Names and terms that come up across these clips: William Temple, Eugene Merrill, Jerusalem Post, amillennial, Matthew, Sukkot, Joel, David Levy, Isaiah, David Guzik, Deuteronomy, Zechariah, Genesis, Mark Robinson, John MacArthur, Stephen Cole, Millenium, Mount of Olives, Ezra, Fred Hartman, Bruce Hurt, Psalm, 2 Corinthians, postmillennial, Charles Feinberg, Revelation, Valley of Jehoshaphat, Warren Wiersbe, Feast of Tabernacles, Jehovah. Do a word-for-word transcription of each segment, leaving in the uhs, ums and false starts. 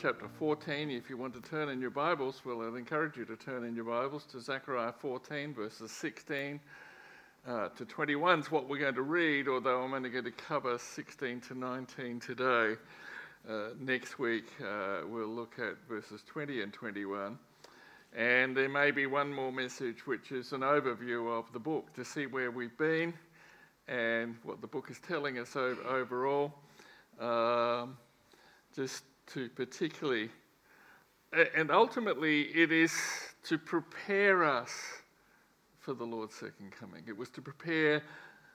Chapter fourteen, if you want to turn in your Bibles, well, I'd encourage you to turn in your Bibles to Zechariah fourteen, verses sixteen uh, to twenty-one is what we're going to read, although I'm only going to cover sixteen to nineteen today. Uh, next week, uh, we'll look at verses twenty and twenty-one. And there may be one more message, which is an overview of the book to see where we've been and what the book is telling us overall. Um, just to particularly, and ultimately it is to prepare us for the Lord's second coming. It was to prepare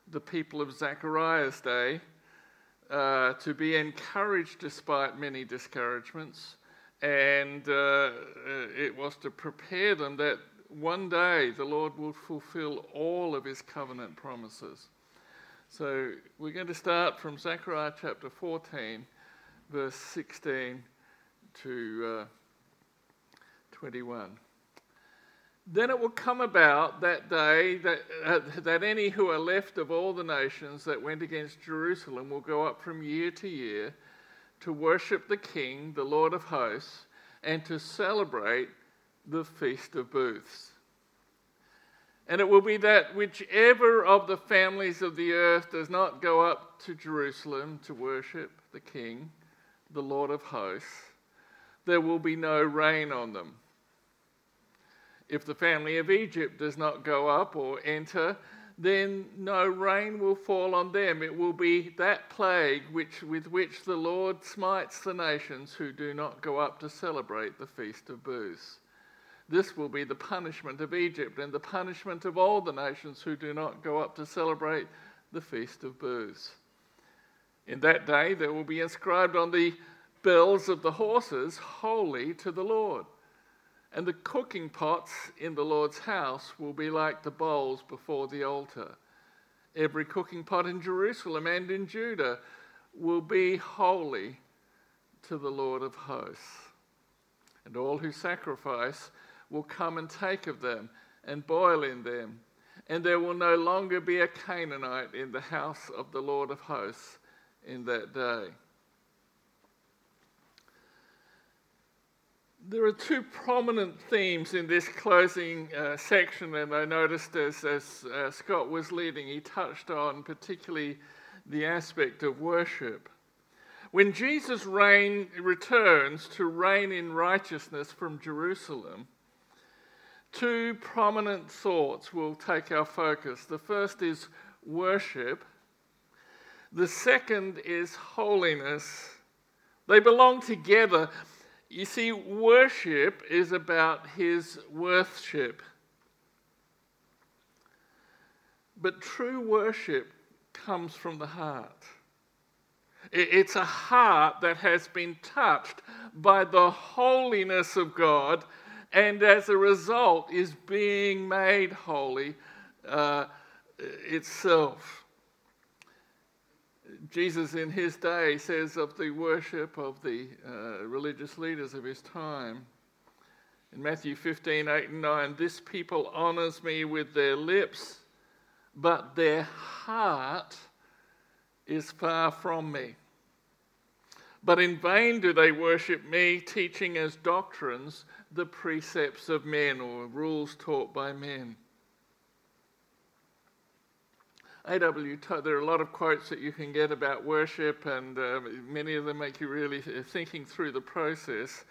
the people of Zechariah's day uh, to be encouraged despite many discouragements, and uh, it was to prepare them that one day the Lord will fulfill all of his covenant promises. So we're going to start from Zechariah chapter fourteen, verse sixteen to uh, twenty-one. Then it will come about that day that, uh, that any who are left of all the nations that went against Jerusalem will go up from year to year to worship the King, the Lord of hosts, and to celebrate the Feast of Booths. And it will be that whichever of the families of the earth does not go up to Jerusalem to worship the King, the Lord of hosts, there will be no rain on them. If the family of Egypt does not go up or enter, then no rain will fall on them. It will be that plague which, with which the Lord smites the nations who do not go up to celebrate the Feast of Booths. This will be the punishment of Egypt and the punishment of all the nations who do not go up to celebrate the Feast of Booths. In that day there will be inscribed on the bells of the horses, "Holy to the Lord." And the cooking pots in the Lord's house will be like the bowls before the altar. Every cooking pot in Jerusalem and in Judah will be holy to the Lord of hosts. And all who sacrifice will come and take of them and boil in them. And there will no longer be a Canaanite in the house of the Lord of hosts in that day. There are two prominent themes in this closing uh, section, and I noticed as, as uh, Scott was leading, he touched on particularly the aspect of worship. When Jesus reign, returns to reign in righteousness from Jerusalem, two prominent thoughts will take our focus. The first is worship. The second is holiness. They belong together. You see, worship is about his worship. But true worship comes from the heart. It's a heart that has been touched by the holiness of God, and as a result is being made holy uh, itself. Jesus in his day says of the worship of the uh, religious leaders of his time, in Matthew fifteen, eight and nine, "This people honours me with their lips, but their heart is far from me. But in vain do they worship me, teaching as doctrines the precepts of men," or rules taught by men. A W Tozer, there are a lot of quotes that you can get about worship, and uh, many of them make you really thinking through the process.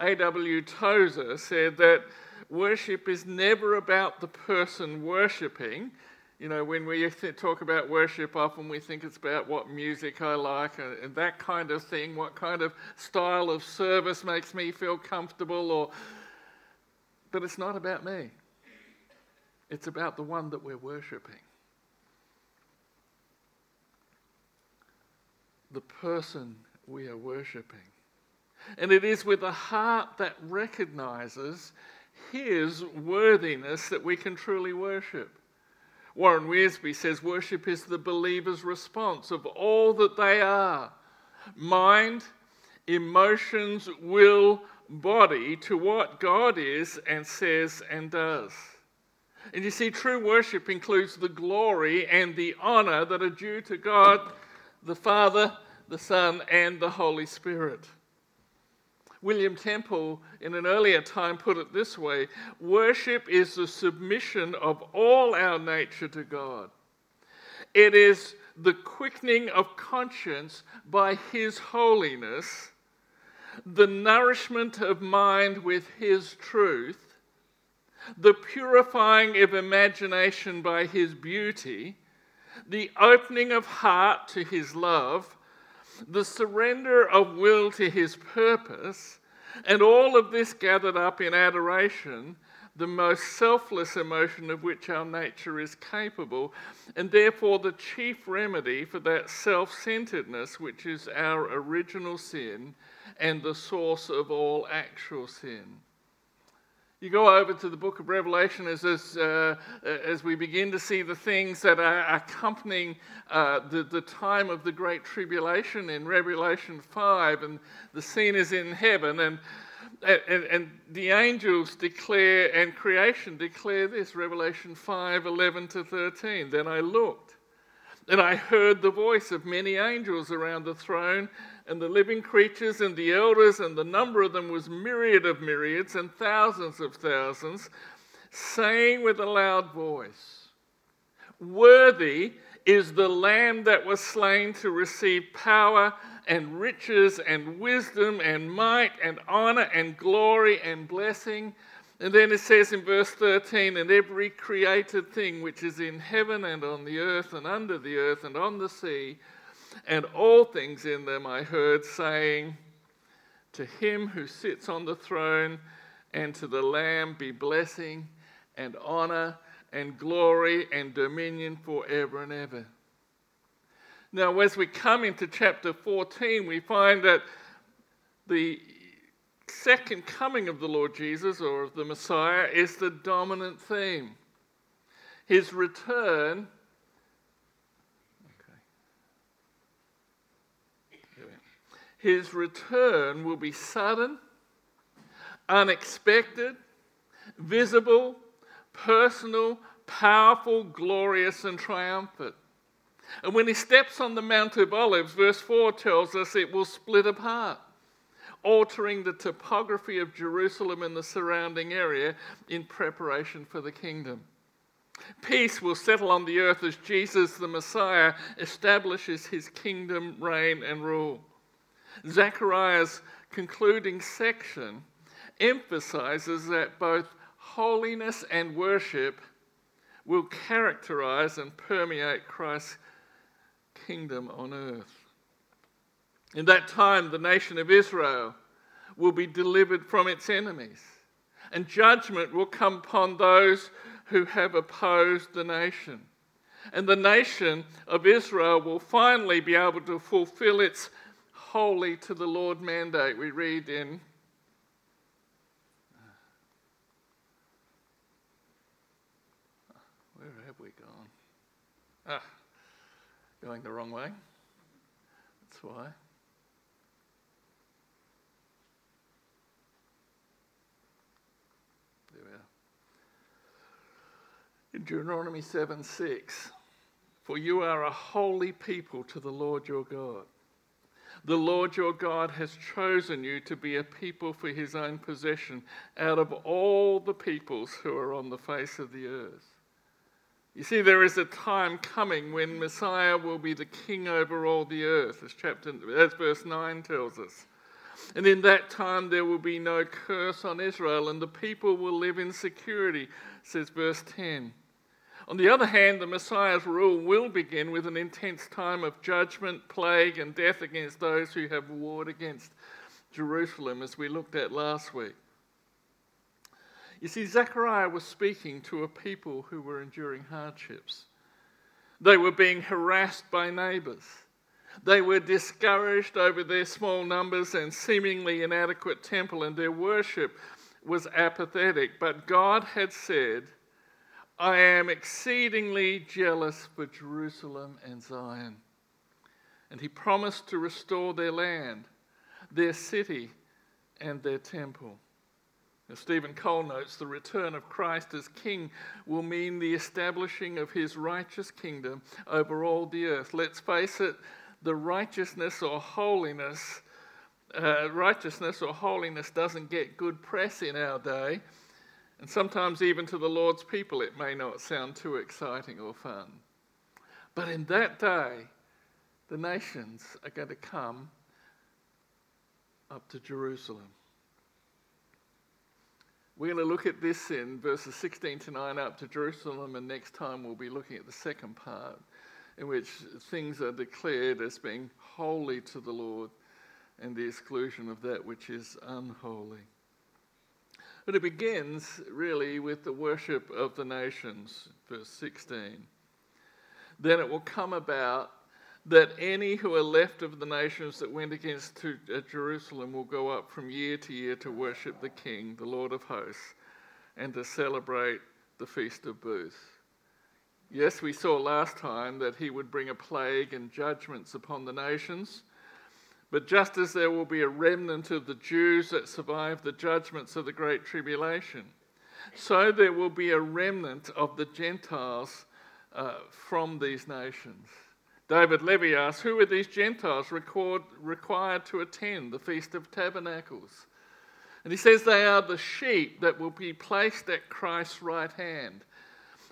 A W Tozer said that worship is never about the person worshipping. You know, when we talk about worship, often we think it's about what music I like and, and that kind of thing, what kind of style of service makes me feel comfortable, or but it's not about me. It's about the one that we're worshipping. The person we are worshipping. And it is with a heart that recognises his worthiness that we can truly worship. Warren Wiersbe says worship is the believer's response of all that they are, mind, emotions, will, body, to what God is and says and does. And you see, true worship includes the glory and the honor that are due to God, the Father, the Son, and the Holy Spirit. William Temple, in an earlier time, put it this way: worship is the submission of all our nature to God. It is the quickening of conscience by his holiness, the nourishment of mind with his truth, the purifying of imagination by his beauty, the opening of heart to his love, the surrender of will to his purpose, and all of this gathered up in adoration, the most selfless emotion of which our nature is capable, and therefore the chief remedy for that self-centeredness which is our original sin and the source of all actual sin. You go over to the book of Revelation as as, uh, as we begin to see the things that are accompanying uh, the, the time of the Great Tribulation in Revelation five, and the scene is in heaven, and, and, and the angels declare and creation declare this, Revelation five, eleven to thirteen. Then I looked, and I heard the voice of many angels around the throne, and the living creatures and the elders, and the number of them was myriad of myriads and thousands of thousands, saying with a loud voice, "Worthy is the Lamb that was slain to receive power and riches and wisdom and might and honor and glory and blessing." And then it says in verse thirteen, "And every created thing which is in heaven and on the earth and under the earth and on the sea, and all things in them, I heard saying, to him who sits on the throne and to the Lamb be blessing and honor and glory and dominion forever and ever." Now, as we come into chapter fourteen, we find that the second coming of the Lord Jesus, or of the Messiah, is the dominant theme. His return... His return will be sudden, unexpected, visible, personal, powerful, glorious, and triumphant. And when he steps on the Mount of Olives, verse four tells us it will split apart, altering the topography of Jerusalem and the surrounding area in preparation for the kingdom. Peace will settle on the earth as Jesus, the Messiah, establishes his kingdom, reign, and rule. Zechariah's concluding section emphasizes that both holiness and worship will characterize and permeate Christ's kingdom on earth. In that time, the nation of Israel will be delivered from its enemies, and judgment will come upon those who have opposed the nation. And the nation of Israel will finally be able to fulfill its holy to the Lord mandate. We read in where have we gone? Ah, going the wrong way. That's why. There we are. In Deuteronomy seven six, "For you are a holy people to the Lord your God. The Lord your God has chosen you to be a people for his own possession out of all the peoples who are on the face of the earth." You see, there is a time coming when Messiah will be the king over all the earth, as, chapter, as verse nine tells us. And in that time there will be no curse on Israel, and the people will live in security, says verse ten. On the other hand, the Messiah's rule will begin with an intense time of judgment, plague, and death against those who have warred against Jerusalem, as we looked at last week. You see, Zechariah was speaking to a people who were enduring hardships. They were being harassed by neighbours. They were discouraged over their small numbers and seemingly inadequate temple and their worship, was apathetic, but God had said, I am exceedingly jealous for Jerusalem and Zion. And he promised to restore their land, their city, and their temple. As Stephen Cole notes, the return of Christ as king will mean the establishing of his righteous kingdom over all the earth. Let's face it, the righteousness or holiness, uh, righteousness or holiness doesn't get good press in our day. And sometimes even to the Lord's people, it may not sound too exciting or fun. But in that day, the nations are going to come up to Jerusalem. We're going to look at this in verses sixteen to nine up to Jerusalem, and next time we'll be looking at the second part in which things are declared as being holy to the Lord and the exclusion of that which is unholy. But it begins really with the worship of the nations, verse sixteen. Then it will come about that any who are left of the nations that went against to, uh, Jerusalem will go up from year to year to worship the King, the Lord of hosts, and to celebrate the Feast of Booths. Yes, we saw last time that he would bring a plague and judgments upon the nations, but just as there will be a remnant of the Jews that survive the judgments of the Great Tribulation, so there will be a remnant of the Gentiles uh, from these nations. David Levy asks, who are these Gentiles record, required to attend the Feast of Tabernacles? And he says they are the sheep that will be placed at Christ's right hand.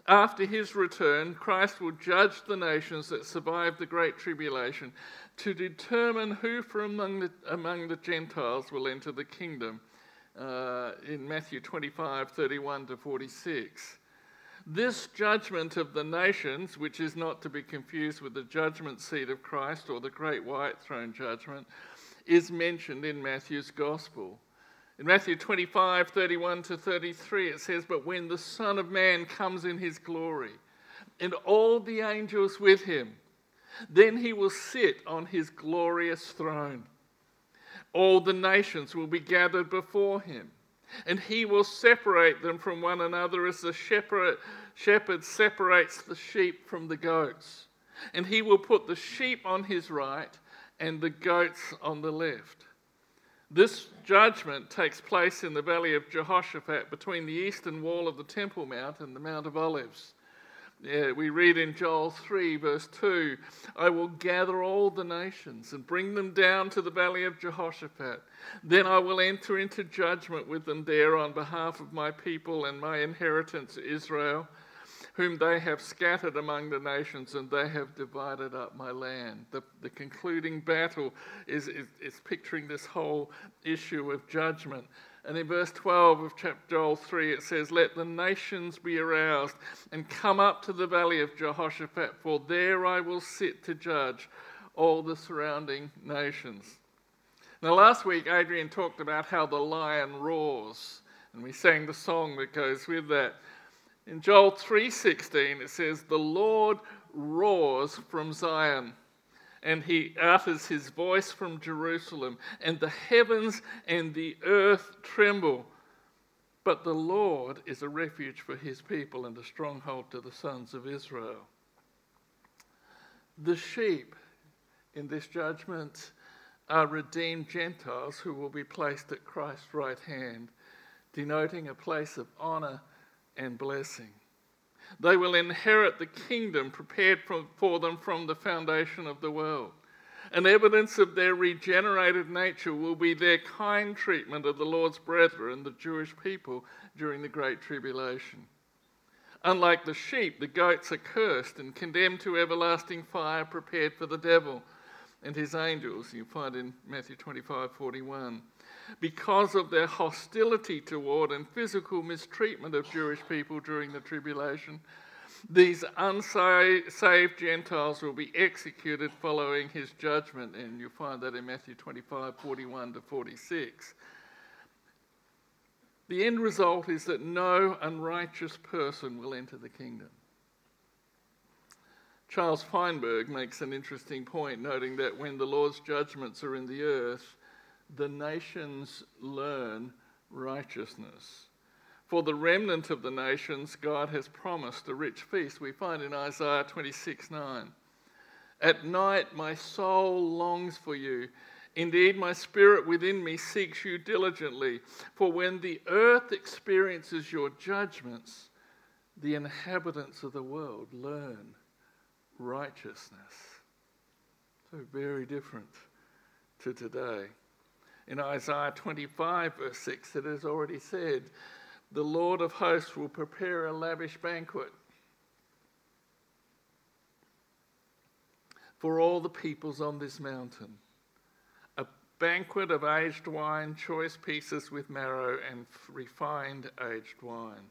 After his return, Christ will judge the nations that survived the Great Tribulation to determine who from among the, among the Gentiles will enter the kingdom uh, in Matthew twenty-five, thirty-one to forty-six. This judgment of the nations, which is not to be confused with the judgment seat of Christ or the great white throne judgment, is mentioned in Matthew's gospel. In Matthew twenty-five, thirty-one to thirty-three, it says, but when the Son of Man comes in his glory, and all the angels with him, then he will sit on his glorious throne. All the nations will be gathered before him, and he will separate them from one another as the shepherd, shepherd separates the sheep from the goats. And he will put the sheep on his right and the goats on the left. This judgment takes place in the Valley of Jehoshaphat between the eastern wall of the Temple Mount and the Mount of Olives. Yeah, we read in Joel three, verse two, I will gather all the nations and bring them down to the Valley of Jehoshaphat. Then I will enter into judgment with them there on behalf of my people and my inheritance Israel, whom they have scattered among the nations, and they have divided up my land. The, the concluding battle is, is, is picturing this whole issue of judgment. And in verse twelve of chapter Joel three, it says, let the nations be aroused and come up to the Valley of Jehoshaphat, for there I will sit to judge all the surrounding nations. Now last week, Adrian talked about how the lion roars, and we sang the song that goes with that. In Joel three sixteen, it says, the Lord roars from Zion, and he utters his voice from Jerusalem, and the heavens and the earth tremble. But the Lord is a refuge for his people and a stronghold to the sons of Israel. The sheep in this judgment are redeemed Gentiles who will be placed at Christ's right hand, denoting a place of honor and blessing. They will inherit the kingdom prepared for them from the foundation of the world. An evidence of their regenerated nature will be their kind treatment of the Lord's brethren, the Jewish people, during the Great Tribulation. Unlike the sheep, the goats are cursed and condemned to everlasting fire prepared for the devil and his angels. You find in Matthew twenty-five, forty-one. Because of their hostility toward and physical mistreatment of Jewish people during the tribulation, these unsaved Gentiles will be executed following his judgment, and you find that in Matthew twenty-five, forty-one to forty-six. The end result is that no unrighteous person will enter the kingdom. Charles Feinberg makes an interesting point, noting that when the Lord's judgments are in the earth, the nations learn righteousness. For the remnant of the nations, God has promised a rich feast. We find in Isaiah twenty-six nine. At night my soul longs for you. Indeed, my spirit within me seeks you diligently. For when the earth experiences your judgments, the inhabitants of the world learn righteousness. So very different to today. In Isaiah twenty-five, verse six, it is already said, the Lord of hosts will prepare a lavish banquet for all the peoples on this mountain. A banquet of aged wine, choice pieces with marrow and refined aged wine.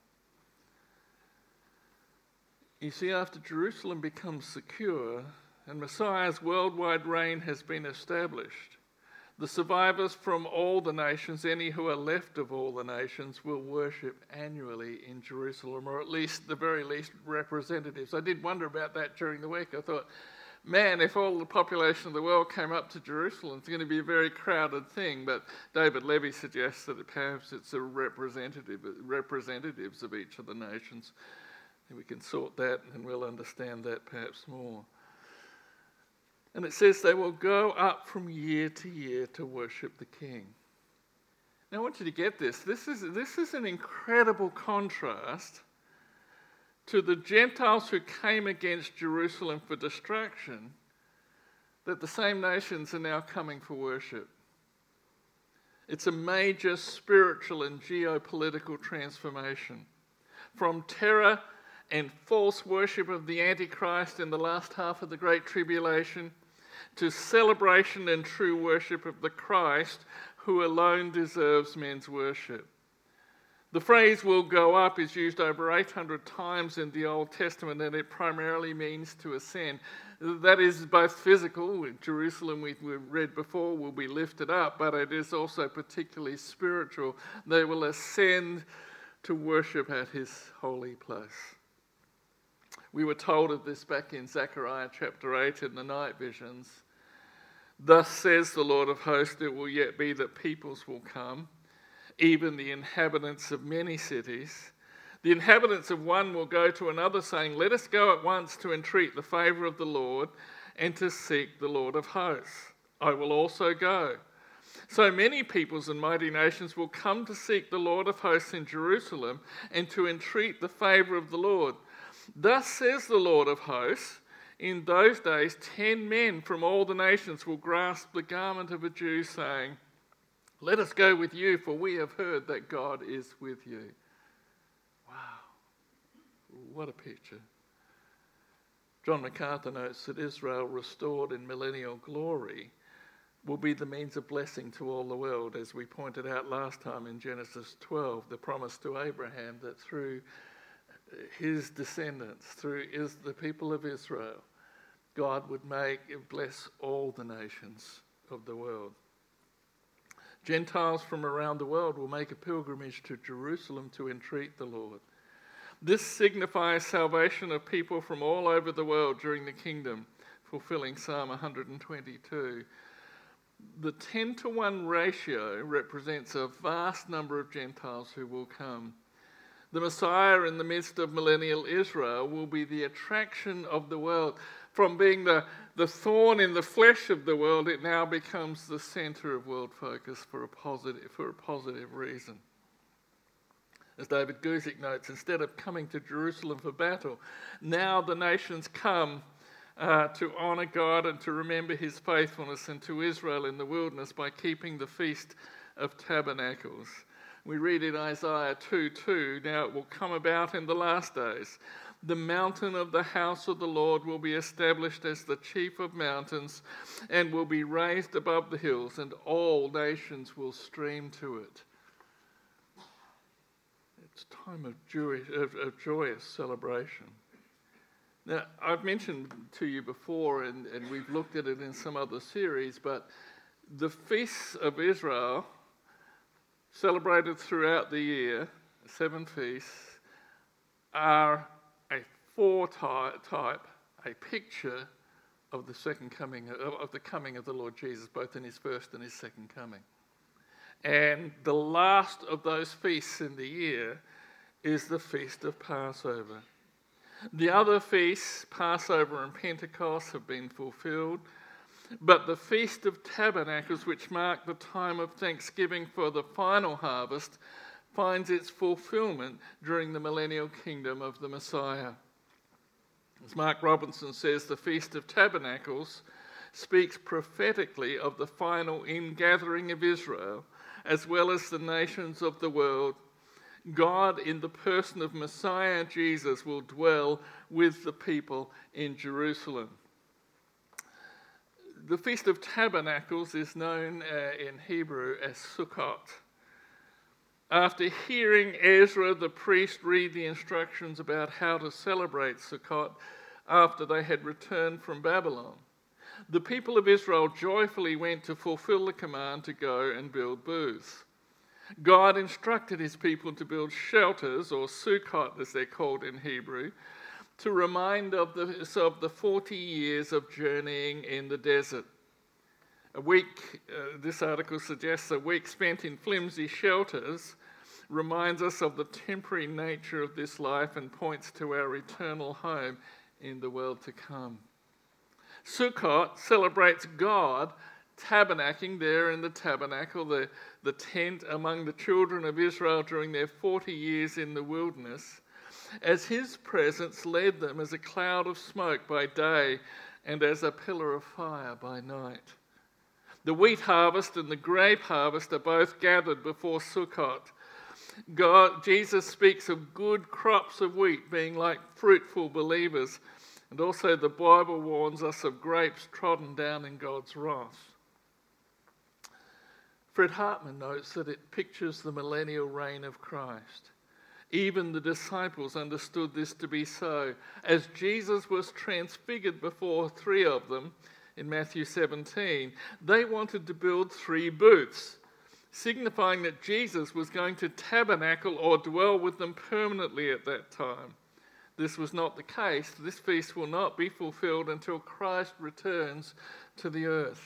You see, after Jerusalem becomes secure and Messiah's worldwide reign has been established, the survivors from all the nations, any who are left of all the nations, will worship annually in Jerusalem, or at least, the very least, representatives. I did wonder about that during the week. I thought, man, if all the population of the world came up to Jerusalem, it's going to be a very crowded thing. But David Levy suggests that perhaps it's a representative, representatives of each of the nations. And we can sort that and we'll understand that perhaps more. And it says they will go up from year to year to worship the King. Now I want you to get this. This is, this is an incredible contrast to the Gentiles who came against Jerusalem for destruction, that the same nations are now coming for worship. It's a major spiritual and geopolitical transformation. From terror and false worship of the Antichrist in the last half of the Great Tribulation, to celebration and true worship of the Christ who alone deserves men's worship. The phrase will go up is used over eight hundred times in the Old Testament, and it primarily means to ascend. That is both physical, Jerusalem we read before will be lifted up, but it is also particularly spiritual. They will ascend to worship at his holy place. We were told of this back in Zechariah chapter eight in the night visions. Thus says the Lord of hosts, it will yet be that peoples will come, even the inhabitants of many cities. The inhabitants of one will go to another, saying, let us go at once to entreat the favour of the Lord and to seek the Lord of hosts. I will also go. So many peoples and mighty nations will come to seek the Lord of hosts in Jerusalem and to entreat the favour of the Lord. Thus says the Lord of hosts, in those days ten men from all the nations will grasp the garment of a Jew, saying, let us go with you, for we have heard that God is with you. Wow, what a picture. John MacArthur notes that Israel restored in millennial glory will be the means of blessing to all the world, as we pointed out last time in Genesis twelve, the promise to Abraham that through his descendants, through is the people of Israel, God would make and bless all the nations of the world. Gentiles from around the world will make a pilgrimage to Jerusalem to entreat the Lord. This signifies salvation of people from all over the world during the kingdom, fulfilling Psalm one hundred twenty-two. The ten to one ratio represents a vast number of Gentiles who will come. The Messiah in the midst of millennial Israel will be the attraction of the world. From being the, the thorn in the flesh of the world, it now becomes the centre of world focus for a positive, for a positive reason. As David Guzik notes, instead of coming to Jerusalem for battle, now the nations come uh, to honour God and to remember his faithfulness, and to Israel in the wilderness by keeping the Feast of Tabernacles. We read in Isaiah two two, now it will come about in the last days. The mountain of the house of the Lord will be established as the chief of mountains and will be raised above the hills, and all nations will stream to it. It's a time of, Jewish, of, of joyous celebration. Now, I've mentioned to you before, and, and we've looked at it in some other series, but the feasts of Israel, celebrated throughout the year, seven feasts, are a foretype, a picture of the second coming, of the coming of the Lord Jesus, both in his first and his second coming. And the last of those feasts in the year is the Feast of Passover. The other feasts, Passover and Pentecost, have been fulfilled, but the Feast of Tabernacles, which marked the time of thanksgiving for the final harvest, finds its fulfillment during the millennial kingdom of the Messiah. As Mark Robinson says, the Feast of Tabernacles speaks prophetically of the final ingathering of Israel, as well as the nations of the world. God, in the person of Messiah Jesus, will dwell with the people in Jerusalem. The Feast of Tabernacles is known uh, in Hebrew as Sukkot. After hearing Ezra the priest read the instructions about how to celebrate Sukkot after they had returned from Babylon, the people of Israel joyfully went to fulfill the command to go and build booths. God instructed his people to build shelters, or Sukkot as they're called in Hebrew, to remind of the, of the forty years of journeying in the desert. A week, uh, this article suggests, a week spent in flimsy shelters reminds us of the temporary nature of this life and points to our eternal home in the world to come. Sukkot celebrates God tabernacling there in the tabernacle, the, the tent among the children of Israel during their forty years in the wilderness, as his presence led them as a cloud of smoke by day and as a pillar of fire by night. The wheat harvest and the grape harvest are both gathered before Sukkot. God, Jesus speaks of good crops of wheat being like fruitful believers, and also the Bible warns us of grapes trodden down in God's wrath. Fred Hartman notes that it pictures the millennial reign of Christ. Even the disciples understood this to be so, as Jesus was transfigured before three of them in Matthew seventeen. They wanted to build three booths, signifying that Jesus was going to tabernacle or dwell with them permanently at that time. This was not the case. This feast will not be fulfilled until Christ returns to the earth.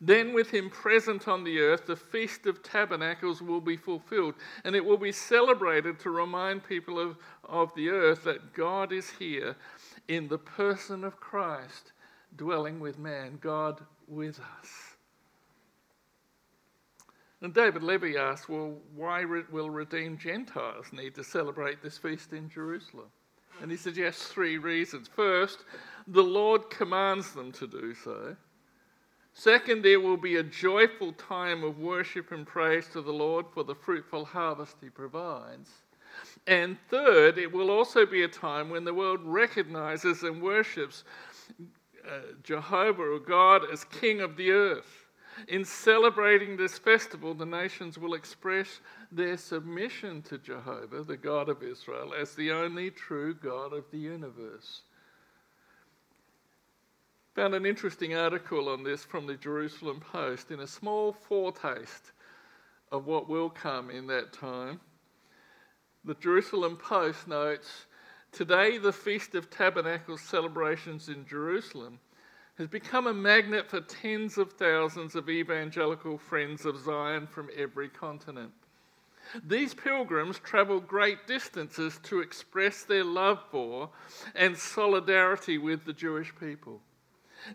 Then with him present on the earth, the Feast of Tabernacles will be fulfilled, and it will be celebrated to remind people of, of the earth that God is here in the person of Christ, dwelling with man, God with us. And David Levy asks, well, why will redeemed Gentiles need to celebrate this feast in Jerusalem? And he suggests three reasons. First, the Lord commands them to do so. Second, there will be a joyful time of worship and praise to the Lord for the fruitful harvest he provides. And third, it will also be a time when the world recognizes and worships uh, Jehovah or God as King of the earth. In celebrating this festival, the nations will express their submission to Jehovah, the God of Israel, as the only true God of the universe. Found an interesting article on this from the Jerusalem Post in a small foretaste of what will come in that time. The Jerusalem Post notes, today the Feast of Tabernacles celebrations in Jerusalem has become a magnet for tens of thousands of evangelical friends of Zion from every continent. These pilgrims travel great distances to express their love for and solidarity with the Jewish people.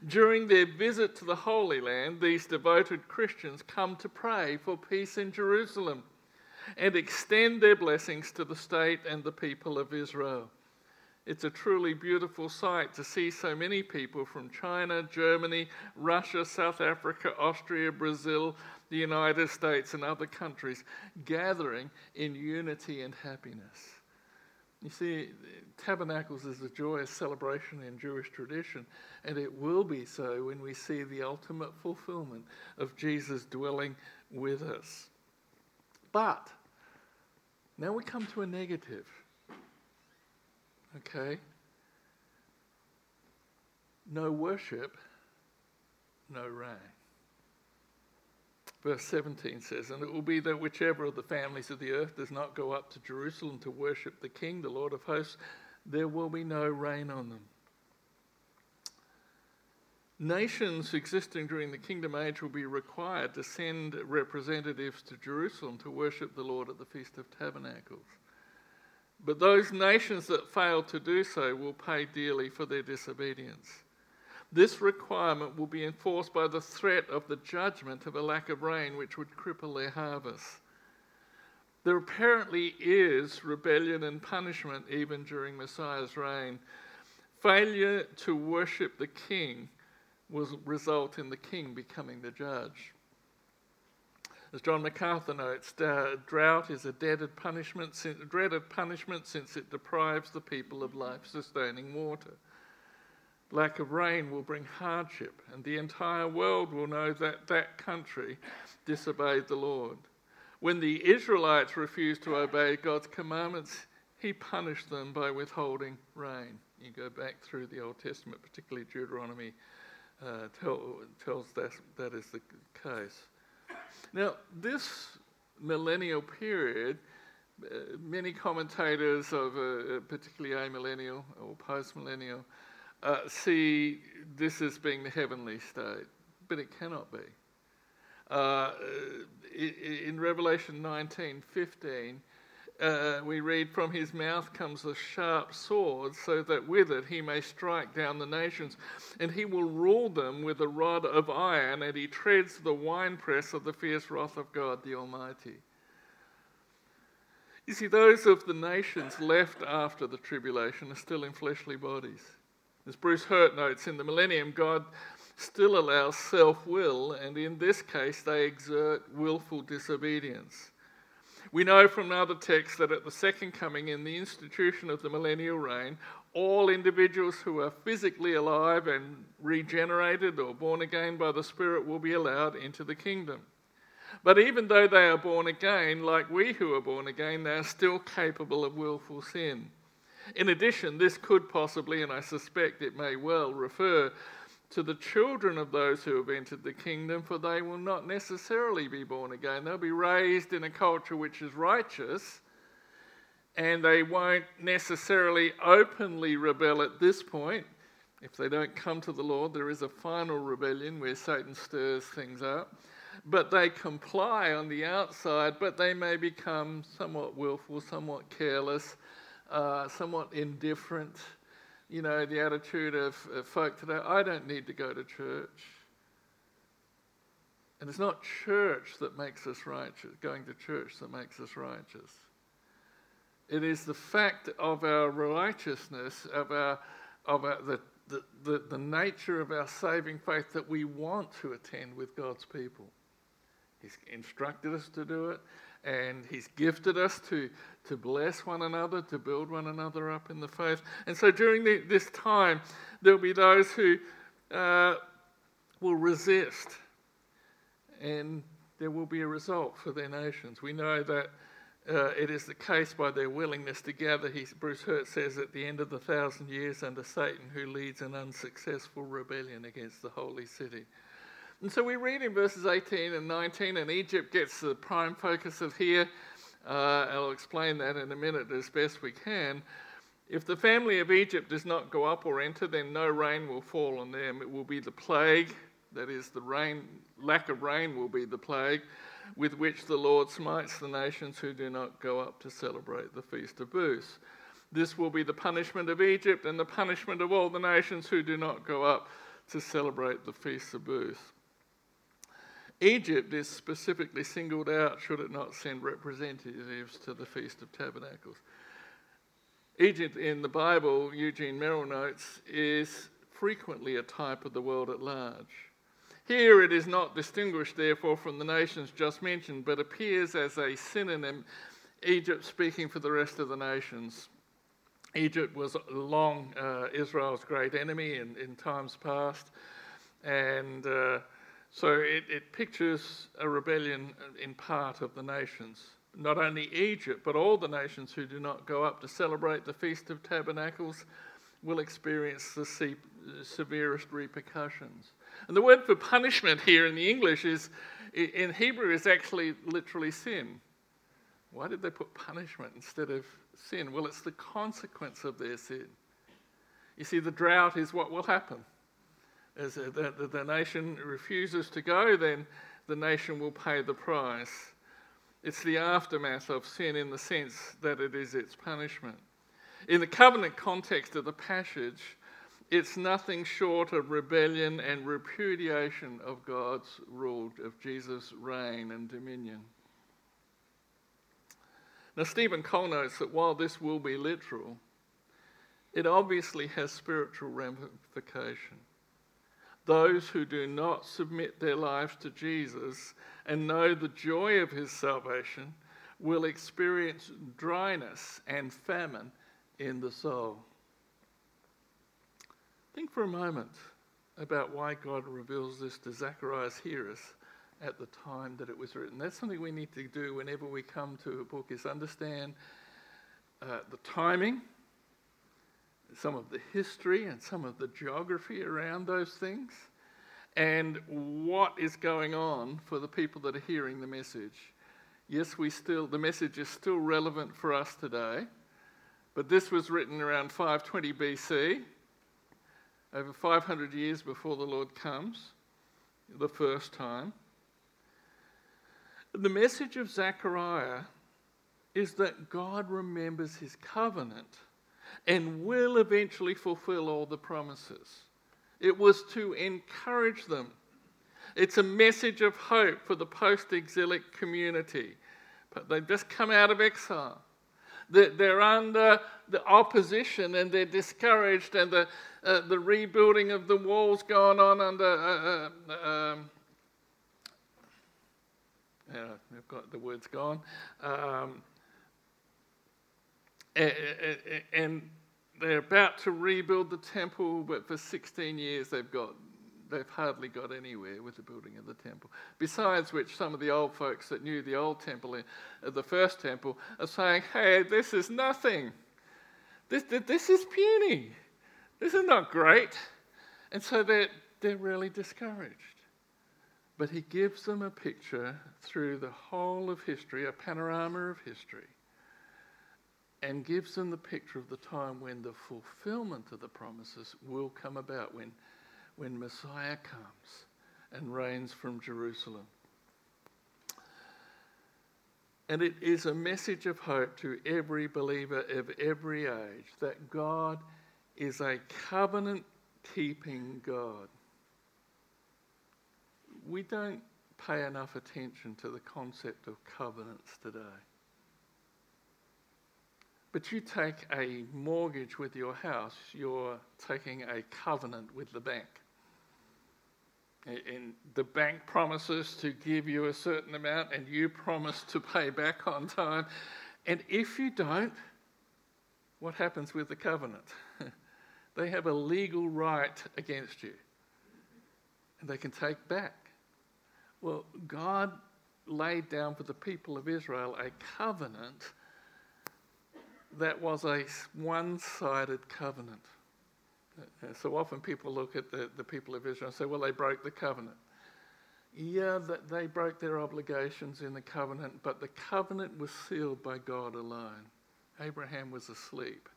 During their visit to the Holy Land, these devoted Christians come to pray for peace in Jerusalem and extend their blessings to the state and the people of Israel. It's a truly beautiful sight to see so many people from China, Germany, Russia, South Africa, Austria, Brazil, the United States and other countries gathering in unity and happiness. You see, Tabernacles is a joyous celebration in Jewish tradition, and it will be so when we see the ultimate fulfillment of Jesus dwelling with us. But now we come to a negative. Okay? No worship, no rain. Verse seventeen says, and it will be that whichever of the families of the earth does not go up to Jerusalem to worship the King, the Lord of hosts, there will be no rain on them. nations existing during the kingdom age will be required to send representatives to Jerusalem to worship the Lord at the Feast of Tabernacles. But those nations that fail to do so will pay dearly for their disobedience. This requirement will be enforced by the threat of the judgment of a lack of rain which would cripple their harvest. There apparently is rebellion and punishment even during Messiah's reign. Failure to worship the king will result in the king becoming the judge. As John MacArthur notes, drought is a dreaded punishment, since, dreaded punishment since it deprives the people of life-sustaining water. Lack of rain will bring hardship, and the entire world will know that that country disobeyed the Lord. When the Israelites refused to obey God's commandments, he punished them by withholding rain. You go back through the Old Testament, particularly Deuteronomy uh, tell, tells that that is the case. Now, this millennial period, uh, many commentators of uh, particularly amillennial or postmillennial uh, see this as being the heavenly state, but it cannot be. Uh, in Revelation nineteen fifteen, uh, we read, "From his mouth comes a sharp sword, so that with it he may strike down the nations, and he will rule them with a rod of iron, and he treads the winepress of the fierce wrath of God the Almighty." You see, those of the nations left after the tribulation are still in fleshly bodies. As Bruce Hurt notes, in the millennium, God still allows self-will, and in this case they exert willful disobedience. We know from other texts that at the second coming, in the institution of the millennial reign, all individuals who are physically alive and regenerated or born again by the Spirit will be allowed into the kingdom. But even though they are born again, like we who are born again, they are still capable of willful sin. In addition, this could possibly, and I suspect it may well, refer to the children of those who have entered the kingdom, for they will not necessarily be born again. They'll be raised in a culture which is righteous, and they won't necessarily openly rebel at this point. If they don't come to the Lord, there is a final rebellion where Satan stirs things up. But they comply on the outside, but they may become somewhat willful, somewhat careless, uh, somewhat indifferent. You know, the attitude of, of folk today, I don't need to go to church. And it's not church that makes us righteous, going to church that makes us righteous. It is the fact of our righteousness, of our, of our, the, the, the, the nature of our saving faith, that we want to attend with God's people. He's instructed us to do it, and he's gifted us to, to bless one another, to build one another up in the faith. And so during the, this time, there'll be those who uh, will resist, and there will be a result for their nations. We know that uh, it is the case by their willingness to gather. He, Bruce Hurt says, at the end of the thousand years under Satan, who leads an unsuccessful rebellion against the holy city. And so we read in verses eighteen and nineteen, and Egypt gets the prime focus of here. Uh, I'll explain that in a minute as best we can. If the family of Egypt does not go up or enter, then no rain will fall on them. It will be the plague, that is, the rain, lack of rain will be the plague, with which the Lord smites the nations who do not go up to celebrate the Feast of Booths. This will be the punishment of Egypt and the punishment of all the nations who do not go up to celebrate the Feast of Booths. Egypt is specifically singled out should it not send representatives to the Feast of Tabernacles. Egypt in the Bible, Eugene Merrill notes, is frequently a type of the world at large. Here it is not distinguished, therefore, from the nations just mentioned, but appears as a synonym, Egypt speaking for the rest of the nations. Egypt was long uh, Israel's great enemy in, in times past, and... Uh, So it, it pictures a rebellion in part of the nations. Not only Egypt, but all the nations who do not go up to celebrate the Feast of Tabernacles will experience the se- severest repercussions. And the word for punishment here in the English is, in Hebrew, is actually literally sin. Why did they put punishment instead of sin? Well, it's the consequence of their sin. You see, the drought is what will happen. As the, the, the nation refuses to go, then the nation will pay the price. It's the aftermath of sin in the sense that it is its punishment. In the covenant context of the passage, it's nothing short of rebellion and repudiation of God's rule, of Jesus' reign and dominion. Now, Stephen Cole notes that while this will be literal, it obviously has spiritual ramification. Those who do not submit their lives to Jesus and know the joy of his salvation will experience dryness and famine in the soul. Think for a moment about why God reveals this to Zechariah's hearers at the time that it was written. That's something we need to do whenever we come to a book, is understand uh, the timing, some of the history and some of the geography around those things, and what is going on for the people that are hearing the message. Yes, we still the message is still relevant for us today, but this was written around five twenty B C, over five hundred years before the Lord comes, the first time. The message of Zechariah is that God remembers his covenant and will eventually fulfill all the promises. It was to encourage them. It's a message of hope for the post-exilic community. But they've just come out of exile. They're under the opposition and they're discouraged, and the uh, the rebuilding of the walls going on under... Uh, uh, um, uh, I've got the words gone. Um, And they're about to rebuild the temple, but for sixteen years they've got, they've hardly got anywhere with the building of the temple. Besides which, some of the old folks that knew the old temple, the first temple, are saying, "Hey, this is nothing. This this is puny. This is not great." And so they're they're really discouraged. But he gives them a picture through the whole of history, a panorama of history, and gives them the picture of the time when the fulfillment of the promises will come about, when, when Messiah comes and reigns from Jerusalem. And it is a message of hope to every believer of every age that God is a covenant-keeping God. We don't pay enough attention to the concept of covenants today. But you take a mortgage with your house, you're taking a covenant with the bank. And the bank promises to give you a certain amount and you promise to pay back on time. And if you don't, what happens with the covenant? They have a legal right against you and they can take back. Well, God laid down for the people of Israel a covenant that was a one-sided covenant. So often people look at the, the people of Israel and say, well, they broke the covenant. Yeah, they broke their obligations in the covenant, but the covenant was sealed by God alone. Abraham was asleep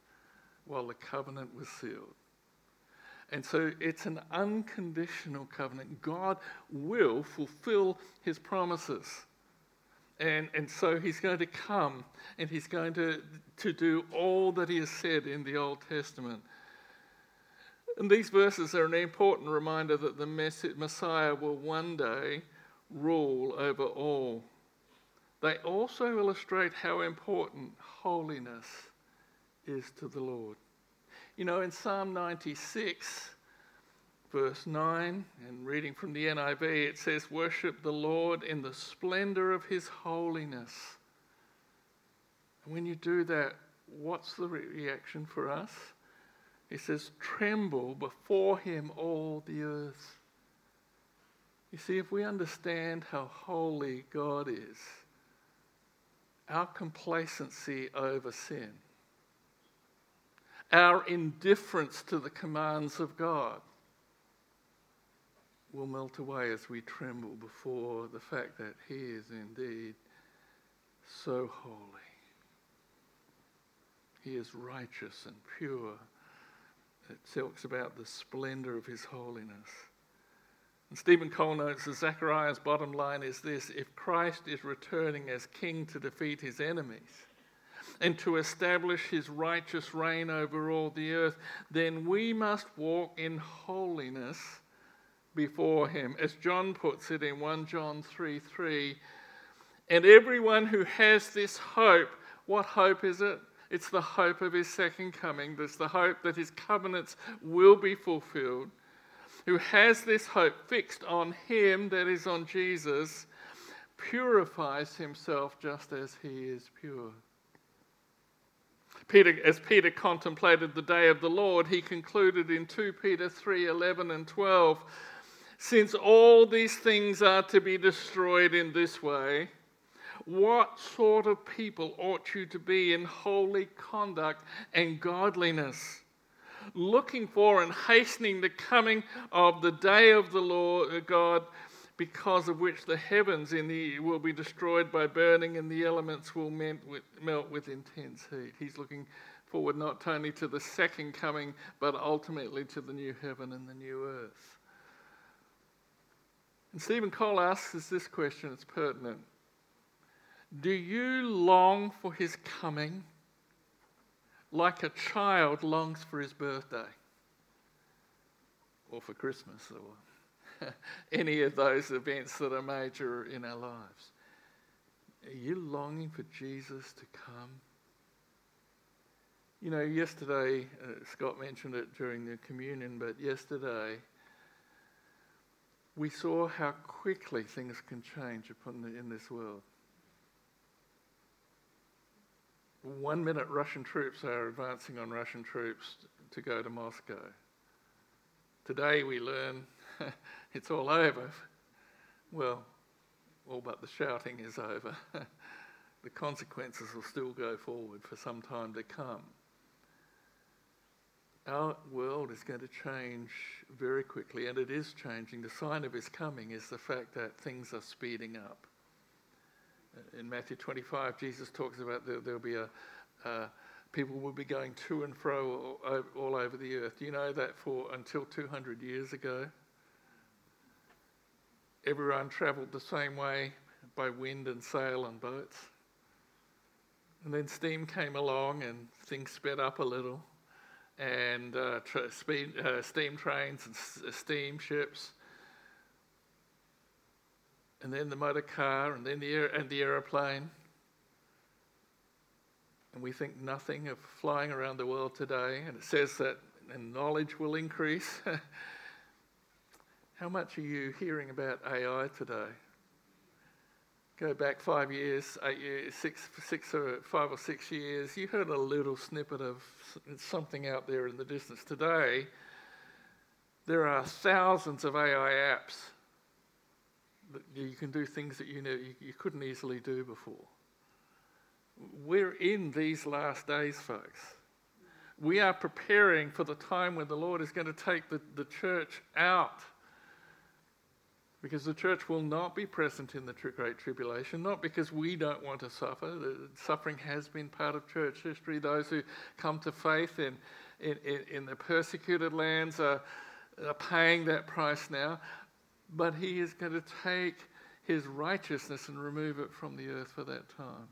while the covenant was sealed. And so it's an unconditional covenant. God will fulfill his promises. And, and so he's going to come and he's going to, to do all that he has said in the Old Testament. And these verses are an important reminder that the Messiah will one day rule over all. They also illustrate how important holiness is to the Lord. You know, in Psalm ninety-six, verse nine, and reading from the N I V, it says, "Worship the Lord in the splendor of his holiness." And when you do that, what's the reaction for us? It says, "Tremble before him, all the earth." You see, if we understand how holy God is, our complacency over sin, our indifference to the commands of God, will melt away as we tremble before the fact that he is indeed so holy. He is righteous and pure. It talks about the splendor of his holiness. And Stephen Cole notes that Zechariah's bottom line is this: if Christ is returning as king to defeat his enemies and to establish his righteous reign over all the earth, then we must walk in holiness before him. As John puts it in First John three three, and everyone who has this hope, what hope is it? It's the hope of his second coming. There's the hope that his covenants will be fulfilled. Who has this hope fixed on him, that is on Jesus, purifies himself just as he is pure. Peter, as Peter contemplated the day of the Lord, he concluded in Second Peter three eleven and twelve, since all these things are to be destroyed in this way, what sort of people ought you to be in holy conduct and godliness, looking for and hastening the coming of the day of the Lord God, because of which the heavens in the will be destroyed by burning and the elements will melt with, melt with intense heat. He's looking forward not only to the second coming, but ultimately to the new heaven and the new earth. And Stephen Cole asks us this question, it's pertinent. Do you long for his coming like a child longs for his birthday? Or for Christmas, or any of those events that are major in our lives. Are you longing for Jesus to come? You know, yesterday, uh, Scott mentioned it during the communion, but yesterday we saw how quickly things can change upon the, in this world. One minute Russian troops are advancing on Russian troops to go to Moscow. Today we learn it's all over. Well, all but the shouting is over. The consequences will still go forward for some time to come. Our world is going to change very quickly, and it is changing. The sign of his coming is the fact that things are speeding up. In Matthew twenty-five, Jesus talks about there, there'll be a uh, people will be going to and fro all, all over the earth. Do you know that for until two hundred years ago, everyone travelled the same way by wind and sail and boats? And then steam came along and things sped up a little, and uh, tra- speed, uh, steam trains and s- steamships. And then the motor car, and then the air, and the aeroplane. And we think nothing of flying around the world today, and it says that and knowledge will increase. How much are you hearing about A I today? Go back five years, eight years, six, six or five or six years, you heard a little snippet of something out there in the distance. Today, there are thousands of A I apps. You can do things that you know you couldn't easily do before. We're in these last days, folks. We are preparing for the time when the Lord is going to take the, the church out, because the church will not be present in the great tribulation, not because we don't want to suffer. Suffering has been part of church history. Those who come to faith in, in, in the persecuted lands are, are paying that price now. But he is going to take his righteousness and remove it from the earth for that time.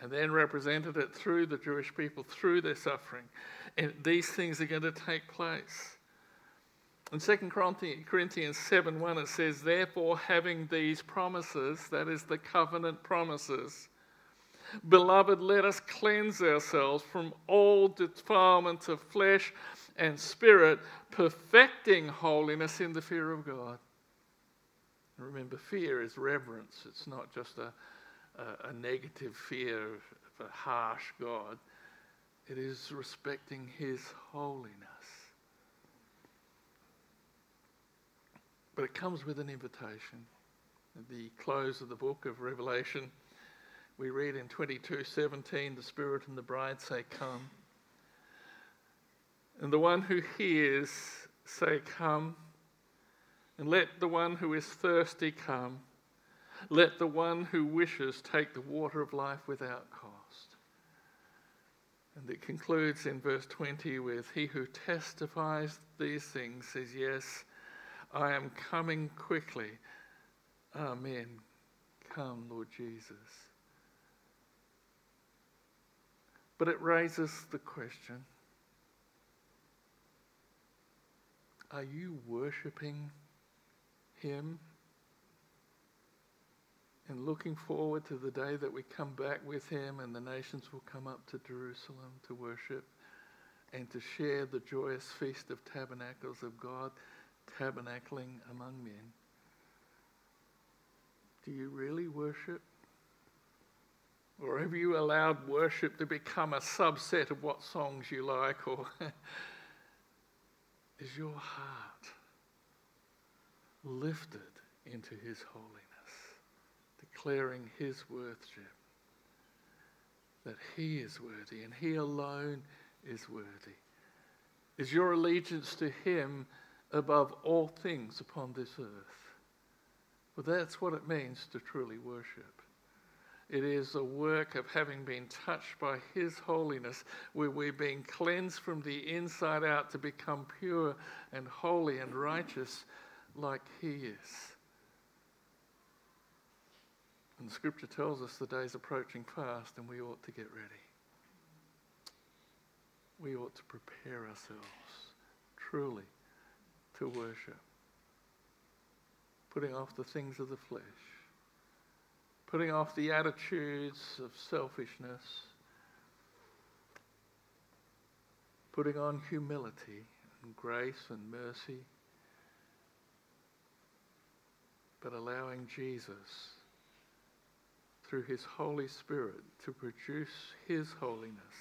And then represented it through the Jewish people, through their suffering. And these things are going to take place. In Second Corinthians seven one, it says, therefore, having these promises, that is the covenant promises, beloved, let us cleanse ourselves from all defilement of flesh and spirit, perfecting holiness in the fear of God. Remember, fear is reverence. It's not just a, a, a negative fear of a harsh God. It is respecting his holiness. But it comes with an invitation. At the close of the book of Revelation, we read in twenty-two seventeen, the Spirit and the bride say, come. And the one who hears say, come. And let the one who is thirsty come. Let the one who wishes take the water of life without cost. And it concludes in verse twenty with, he who testifies these things says, yes, I am coming quickly. Amen. Come, Lord Jesus. But it raises the question, are you worshipping him and looking forward to the day that we come back with him and the nations will come up to Jerusalem to worship and to share the joyous Feast of Tabernacles of God tabernacling among men? Do you really worship? Or have you allowed worship to become a subset of what songs you like? Or is your heart lifted into his holiness, declaring his worthship, that he is worthy and he alone is worthy? Is your allegiance to him above all things upon this earth? Well, that's what it means to truly worship. It is a work of having been touched by his holiness, where we're being cleansed from the inside out to become pure and holy and righteous like he is. And Scripture tells us the day's approaching fast and we ought to get ready. We ought to prepare ourselves truly to worship, putting off the things of the flesh, putting off the attitudes of selfishness, putting on humility and grace and mercy, but allowing Jesus through his Holy Spirit to produce his holiness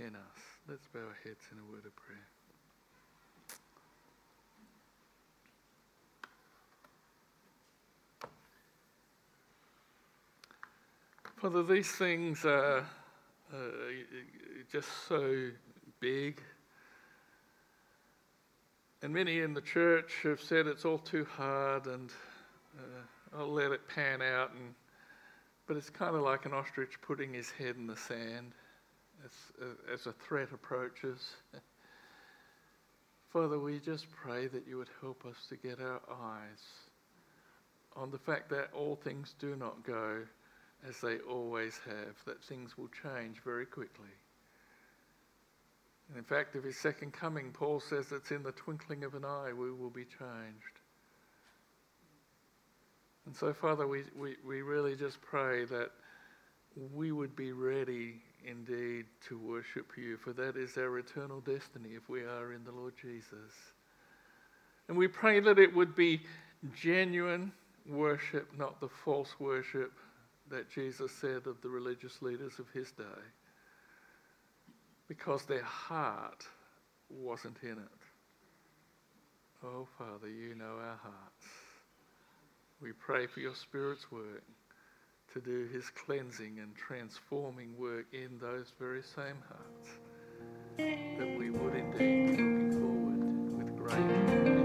in us. Let's bow our heads in a word of prayer. Father, these things are uh, just so big. And many in the church have said it's all too hard and uh, I'll let it pan out. And But it's kind of like an ostrich putting his head in the sand as, uh, as a threat approaches. Father, we just pray that you would help us to get our eyes on the fact that all things do not go as they always have, that things will change very quickly. And in fact, of his second coming, Paul says it's in the twinkling of an eye we will be changed. And so, Father, we, we, we really just pray that we would be ready indeed to worship you, for that is our eternal destiny if we are in the Lord Jesus. And we pray that it would be genuine worship, not the false worship that Jesus said of the religious leaders of his day, because their heart wasn't in it. Oh, Father, you know our hearts. We pray for your Spirit's work to do his cleansing and transforming work in those very same hearts, that we would indeed be looking forward with great